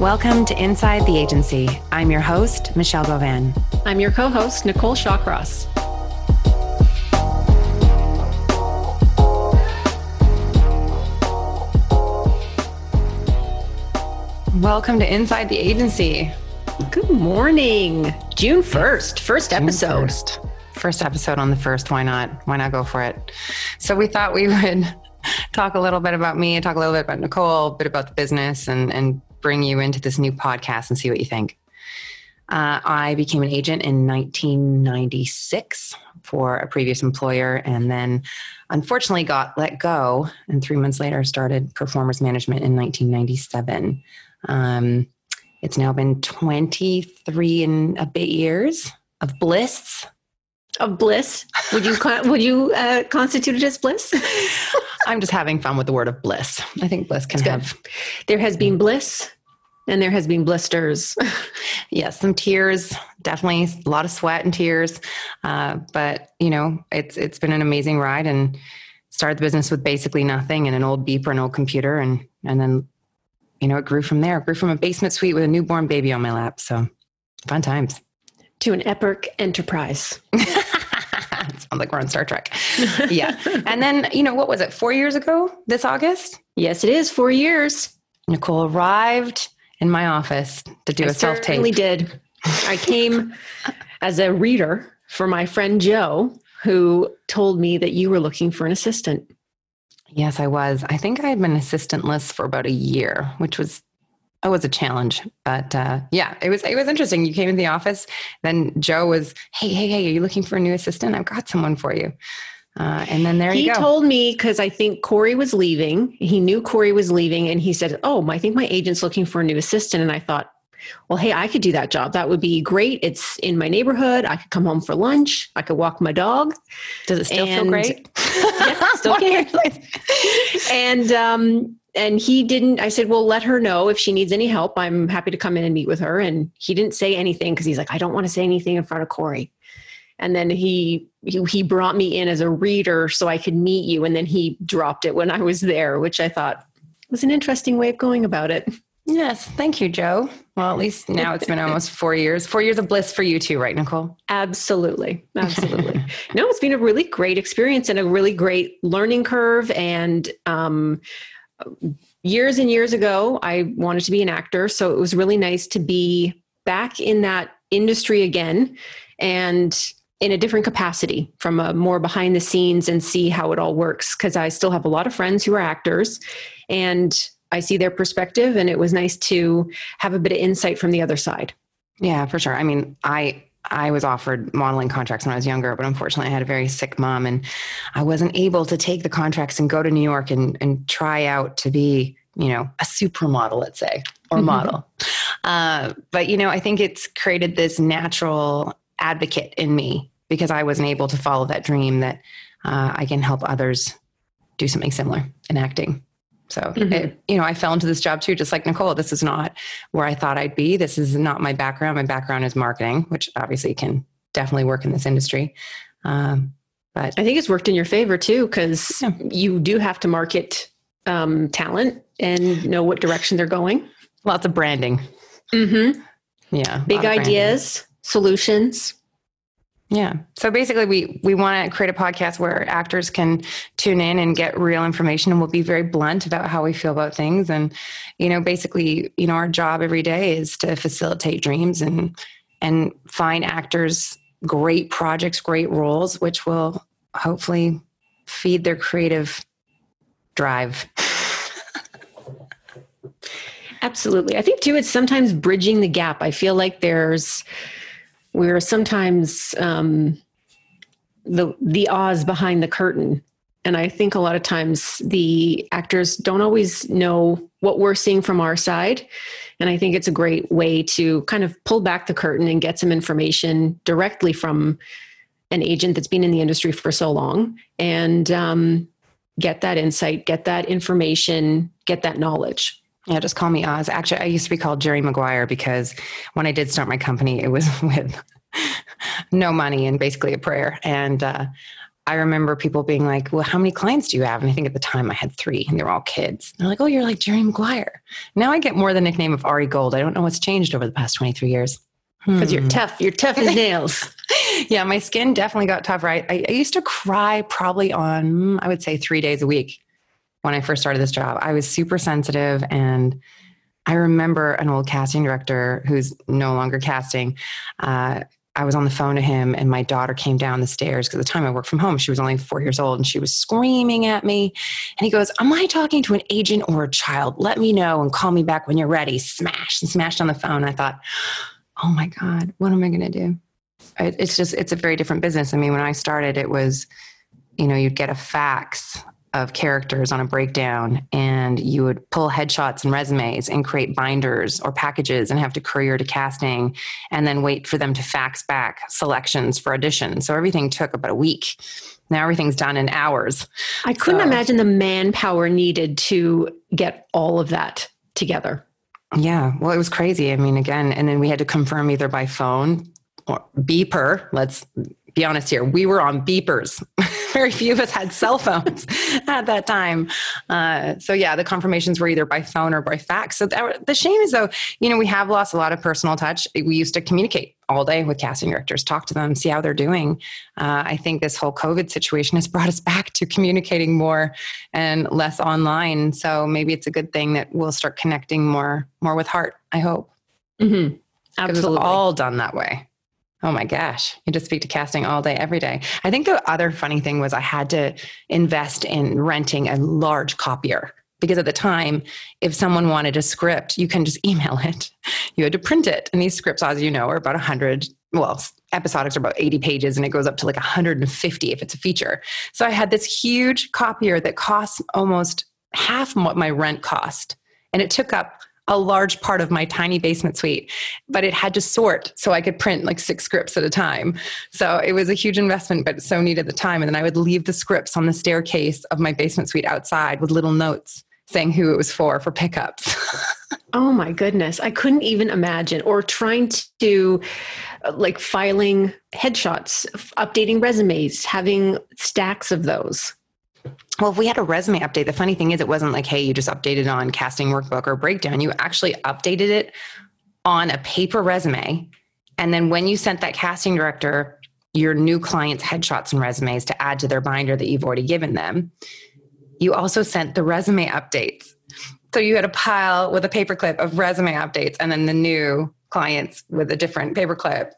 Welcome to Inside the Agency. I'm your host, Michelle Govan. I'm your co-host, Nicole Shawcross. Welcome to Inside the Agency. Good morning. June 1st, first episode. First episode on the first. Why not? Why not go for it? So we thought we would talk a little bit about me, talk a little bit about Nicole, a bit about the business, and bring you into this new podcast and see what you think. I became an agent in 1996 for a previous employer, and then unfortunately got let go. And 3 months later, started Performers Management in 1997. It's now been 23 and a bit years of bliss. Of bliss? Would you constitute it as bliss? I'm just having fun with the word of bliss. I think bliss can have. There has been bliss. And there has been blisters. Yes, some tears, definitely a lot of sweat and tears. But, you know, it's been an amazing ride, and started the business with basically nothing and an old beeper, an old computer. And then, you know, it grew from there. It grew from a basement suite with a newborn baby on my lap. So fun times. To an epic enterprise. Sounds like we're on Star Trek. Yeah. And then, you know, what was it? 4 years ago this August? Yes, it is. 4 years. Nicole arrived in my office to do a self-tape. I certainly did. I came as a reader for my friend Joe, who told me that you were looking for an assistant. Yes, I was. I think I had been assistantless for about a year, which was a challenge. But yeah, it was interesting. You came in the office, then Joe was, hey, are you looking for a new assistant? I've got someone for you. And then there you go. He told me, because I think Corey was leaving. He knew Corey was leaving, and he said, oh, I think my agent's looking for a new assistant. And I thought, well, hey, I could do that job. That would be great. It's in my neighborhood. I could come home for lunch. I could walk my dog. Does it still feel great? Yeah, still can. And he didn't. I said, well, let her know if she needs any help. I'm happy to come in and meet with her. And he didn't say anything, because he's like, I don't want to say anything in front of Corey. And then he brought me in as a reader so I could meet you. And then he dropped it when I was there, which I thought was an interesting way of going about it. Yes. Thank you, Joe. Well, at least now it's been almost 4 years. 4 years of bliss for you too, right, Nicole? Absolutely. Absolutely. No, it's been a really great experience and a really great learning curve. And years and years ago, I wanted to be an actor. So it was really nice to be back in that industry again, and in a different capacity, from a more behind the scenes, and see how it all works. Because I still have a lot of friends who are actors, and I see their perspective, and it was nice to have a bit of insight from the other side. Yeah, for sure. I mean, I was offered modeling contracts when I was younger, but unfortunately I had a very sick mom, and I wasn't able to take the contracts and go to New York and try out to be, you know, a supermodel, let's say, or model. But, you know, I think it's created this natural advocate in me, because I wasn't able to follow that dream, that I can help others do something similar in acting. So, it, you know, I fell into this job too, just like Nicole. This is not where I thought I'd be. This is not my background. My background is marketing, which obviously can definitely work in this industry. But I think it's worked in your favor too, because you do have to market talent and know what direction they're going. Lots of branding. Yeah. Big ideas. Solutions. Yeah. So basically we want to create a podcast where actors can tune in and get real information, and we'll be very blunt about how we feel about things. And, you know, basically, you know, our job every day is to facilitate dreams and find actors great projects, great roles, which will hopefully feed their creative drive. Absolutely. I think too, it's sometimes bridging the gap. I feel like we're sometimes the Oz behind the curtain. And I think a lot of times the actors don't always know what we're seeing from our side. And I think it's a great way to kind of pull back the curtain and get some information directly from an agent that's been in the industry for so long, and get that insight, get that information, get that knowledge. Yeah, just call me Oz. Actually, I used to be called Jerry Maguire, because when I did start my company, it was with no money and basically a prayer. And I remember people being like, well, how many clients do you have? And I think at the time I had 3 and they were all kids. And they're like, oh, you're like Jerry Maguire. Now I get more the nickname of Ari Gold. I don't know what's changed over the past 23 years. Because you're tough. You're tough as nails. Yeah, my skin definitely got tougher. I used to cry probably on, I would say, 3 days a week when I first started this job. I was super sensitive. And I remember an old casting director who's no longer casting. I was on the phone to him and my daughter came down the stairs because at the time I worked from home. She was only 4 years old and she was screaming at me. And he goes, am I talking to an agent or a child? Let me know and call me back when you're ready. Smash. And smashed on the phone. I thought, oh my God, what am I going to do? It's just, it's a very different business. I mean, when I started, it was, you know, you'd get a fax of characters on a breakdown and you would pull headshots and resumes and create binders or packages and have to courier to casting and then wait for them to fax back selections for audition. So everything took about a week. Now everything's done in hours. I couldn't imagine the manpower needed to get all of that together. Yeah. Well, it was crazy. I mean, again, and then we had to confirm either by phone or beeper. Let's be honest here. We were on beepers. Very few of us had cell phones at that time. So yeah, the confirmations were either by phone or by fax. So the shame is though, you know, we have lost a lot of personal touch. We used to communicate all day with casting directors, talk to them, see how they're doing. I think this whole COVID situation has brought us back to communicating more and less online. So maybe it's a good thing that we'll start connecting more with heart, I hope. Mm-hmm. Absolutely. It's all done that way. Oh my gosh. You just speak to casting all day, every day. I think the other funny thing was I had to invest in renting a large copier because at the time, if someone wanted a script, you can just email it. You had to print it. And these scripts, as you know, are about 100, well, episodics are about 80 pages and it goes up to like 150 if it's a feature. So I had this huge copier that costs almost half what my rent cost. And it took up a large part of my tiny basement suite, but it had to sort so I could print like 6 scripts at a time. So it was a huge investment, but so needed the time. And then I would leave the scripts on the staircase of my basement suite outside with little notes saying who it was for pickups. Oh my goodness. I couldn't even imagine. Or trying to like filing headshots, updating resumes, having stacks of those. Well, if we had a resume update, the funny thing is it wasn't like, hey, you just updated on casting workbook or breakdown. You actually updated it on a paper resume. And then when you sent that casting director, your new client's headshots and resumes to add to their binder that you've already given them, you also sent the resume updates. So you had a pile with a paperclip of resume updates and then the new clients with a different paperclip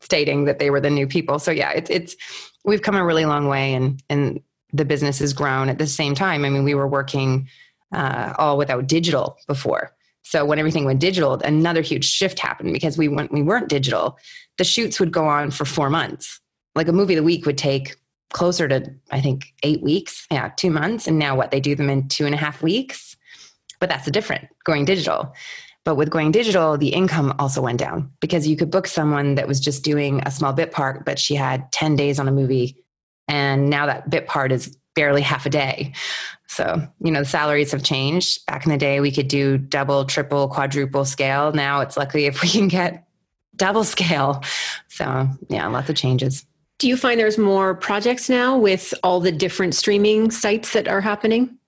stating that they were the new people. So yeah, it's we've come a really long way and the business has grown at the same time. I mean, we were working all without digital before. So when everything went digital, another huge shift happened because we weren't digital. The shoots would go on for 4 months. Like a movie of the week would take closer to, I think, 8 weeks. Yeah, 2 months. And now what, they do them in 2.5 weeks. But that's the difference, going digital. But with going digital, the income also went down because you could book someone that was just doing a small bit part, but she had 10 days on a movie. And now that bit part is barely half a day. So, you know, the salaries have changed. Back in the day, we could do double, triple, quadruple scale. Now it's lucky if we can get double scale. So yeah, lots of changes. Do you find there's more projects now with all the different streaming sites that are happening?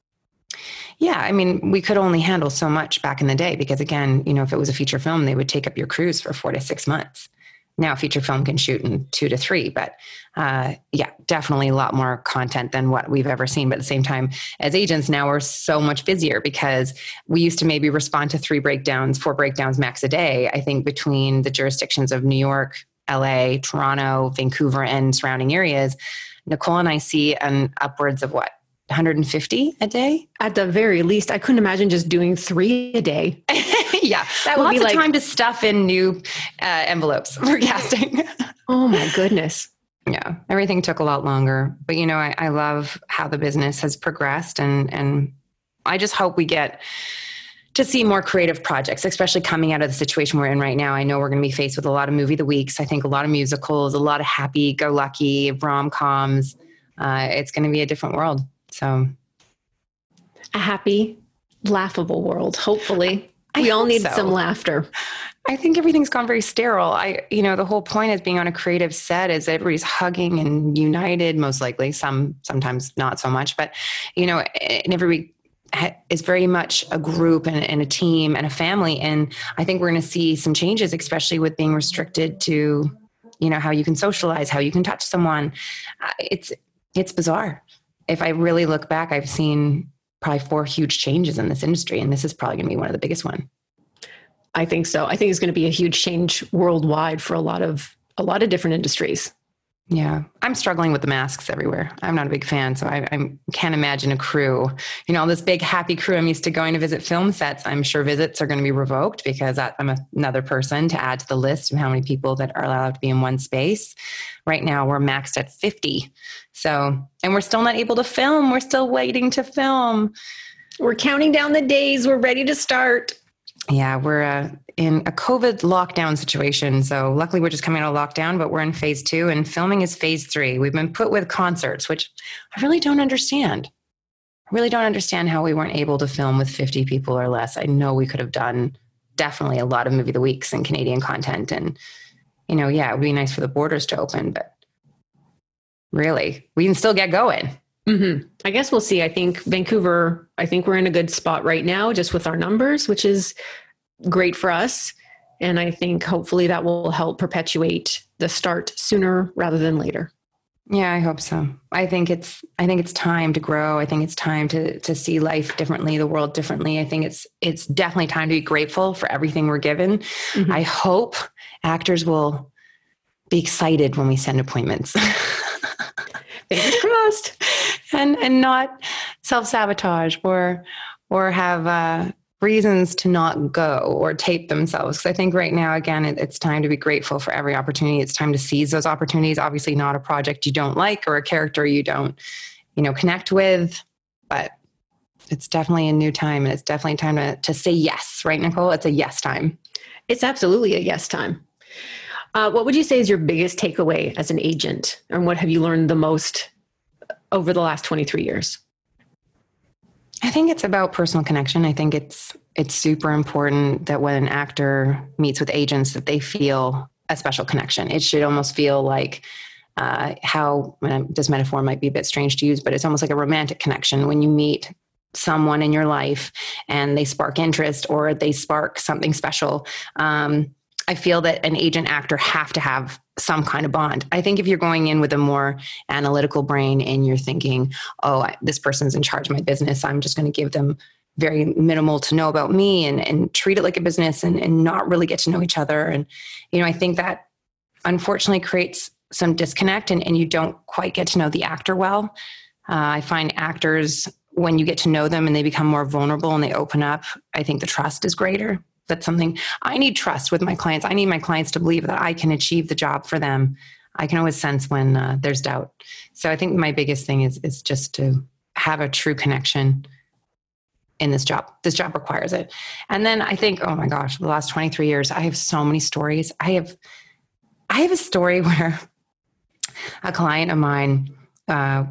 Yeah. I mean, we could only handle so much back in the day because again, you know, if it was a feature film, they would take up your crews for 4 to 6 months. Now feature film can shoot in 2 to 3, but yeah, definitely a lot more content than what we've ever seen. But at the same time, as agents, now we're so much busier because we used to maybe respond to 3 breakdowns, 4 breakdowns max a day. I think between the jurisdictions of New York, LA, Toronto, Vancouver, and surrounding areas, Nicole and I see an upwards of what? 150 a day? At the very least. I couldn't imagine just doing 3 a day. Yeah. That would be like time to stuff in new envelopes for casting. Oh my goodness. Yeah. Everything took a lot longer, but you know, I love how the business has progressed and I just hope we get to see more creative projects, especially coming out of the situation we're in right now. I know we're going to be faced with a lot of movie of the weeks. I think a lot of musicals, a lot of happy go lucky rom-coms. It's going to be a different world. So a happy, laughable world, hopefully. We all need some laughter. I think everything's gone very sterile. The whole point is being on a creative set is that everybody's hugging and united, most likely, sometimes not so much, but and everybody is very much a group and a team and a family. And I think we're going to see some changes, especially with being restricted to, how you can socialize, how you can touch someone. It's bizarre. If I really look back, I've seen probably 4 huge changes in this industry. And this is probably gonna be one of the biggest one. I think so. I think it's going to be a huge change worldwide for a lot of different industries. Yeah. I'm struggling with the masks everywhere. I'm not a big fan. So I can't imagine a crew, this big happy crew I'm used to going to visit film sets. I'm sure visits are going to be revoked because I'm another person to add to the list of how many people that are allowed to be in one space. Right now we're maxed at 50. So, and we're still not able to film. We're still waiting to film. We're counting down the days. We're ready to start. Yeah, we're in a COVID lockdown situation. So luckily we're just coming out of lockdown, but we're in phase 2 and filming is phase 3. We've been put with concerts, which I really don't understand. I really don't understand how we weren't able to film with 50 people or less. I know we could have done definitely a lot of Movie of the Weeks and Canadian content. And, it would be nice for the borders to open, but really, we can still get going. Mm-hmm. I guess we'll see. I think Vancouver, we're in a good spot right now just with our numbers, which is great for us. And I think hopefully that will help perpetuate the start sooner rather than later. Yeah, I hope so. I think it's time to grow. I think it's time to see life differently, the world differently. I think it's definitely time to be grateful for everything we're given. Mm-hmm. I hope actors will be excited when we send appointments. Fingers crossed. And not self-sabotage or have reasons to not go or tape themselves. Because I think right now, again, it's time to be grateful for every opportunity. It's time to seize those opportunities. Obviously not a project you don't like or a character you don't, connect with. But it's definitely a new time. And it's definitely time to say yes. Right, Nicole? It's a yes time. It's absolutely a yes time. What would you say is your biggest takeaway as an agent? And what have you learned the most over the last 23 years? I think it's about personal connection. I think it's super important that when an actor meets with agents that they feel a special connection. It should almost feel like this metaphor might be a bit strange to use, but it's almost like a romantic connection when you meet someone in your life and they spark interest or they spark something special. I feel that an agent actor have to have some kind of bond. I think if you're going in with a more analytical brain and you're thinking, this person's in charge of my business, I'm just going to give them very minimal to know about me and treat it like a business and not really get to know each other. And, I think that unfortunately creates some disconnect and you don't quite get to know the actor well. I find actors, when you get to know them and they become more vulnerable and they open up, I think the trust is greater. That's something I need trust with my clients. I need my clients to believe that I can achieve the job for them. I can always sense when there's doubt. So I think my biggest thing is just to have a true connection in this job. This job requires it. And then I think, oh my gosh, the last 23 years, I have so many stories. I have a story where a client of mine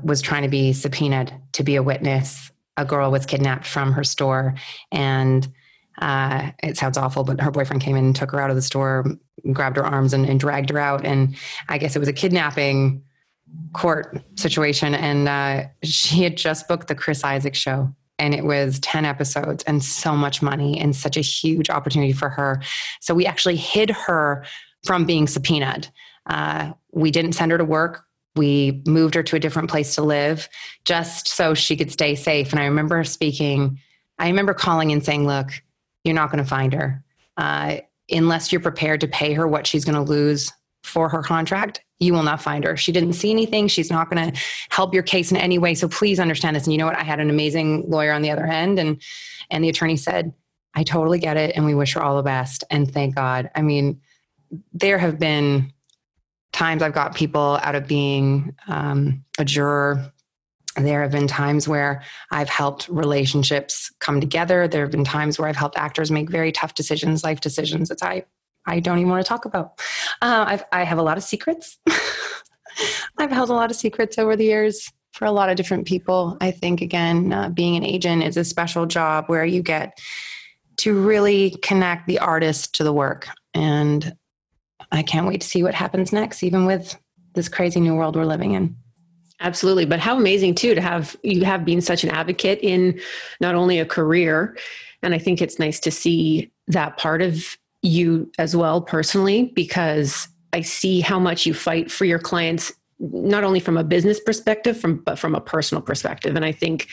was trying to be subpoenaed to be a witness. A girl was kidnapped from her store and it sounds awful, but her boyfriend came in and took her out of the store, grabbed her arms and dragged her out. And I guess it was a kidnapping court situation. And she had just booked the Chris Isaac show and it was 10 episodes and so much money and such a huge opportunity for her. So we actually hid her from being subpoenaed. We didn't send her to work. We moved her to a different place to live just so she could stay safe. And I remember calling and saying, look, you're not going to find her unless you're prepared to pay her what she's going to lose for her contract. You will not find her. She didn't see anything. She's not going to help your case in any way. So please understand this. And you know what? I had an amazing lawyer on the other end and the attorney said, I totally get it. And we wish her all the best. And thank God. I mean, there have been times I've got people out of being a juror. There have been times where I've helped relationships come together. There have been times where I've helped actors make very tough decisions, life decisions that I don't even want to talk about. I have a lot of secrets. I've held a lot of secrets over the years for a lot of different people. I think, again, being an agent is a special job where you get to really connect the artist to the work. And I can't wait to see what happens next, even with this crazy new world we're living in. Absolutely. But how amazing too, to have, you have been such an advocate in not only a career. And I think it's nice to see that part of you as well personally, because I see how much you fight for your clients, not only from a business perspective, but from a personal perspective. And I think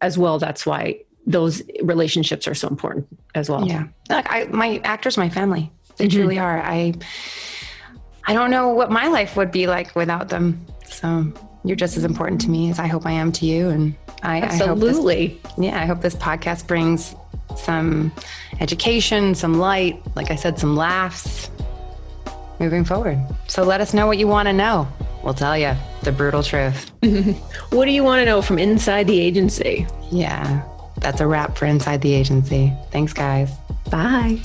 as well, that's why those relationships are so important as well. Yeah. Like my actors, my family, they truly are. I don't know what my life would be like without them. So you're just as important to me as I hope I am to you. And absolutely. I hope this podcast brings some education, some light, like I said, some laughs moving forward. So let us know what you want to know. We'll tell you the brutal truth. What do you want to know from inside the agency? Yeah, that's a wrap for Inside the Agency. Thanks, guys. Bye.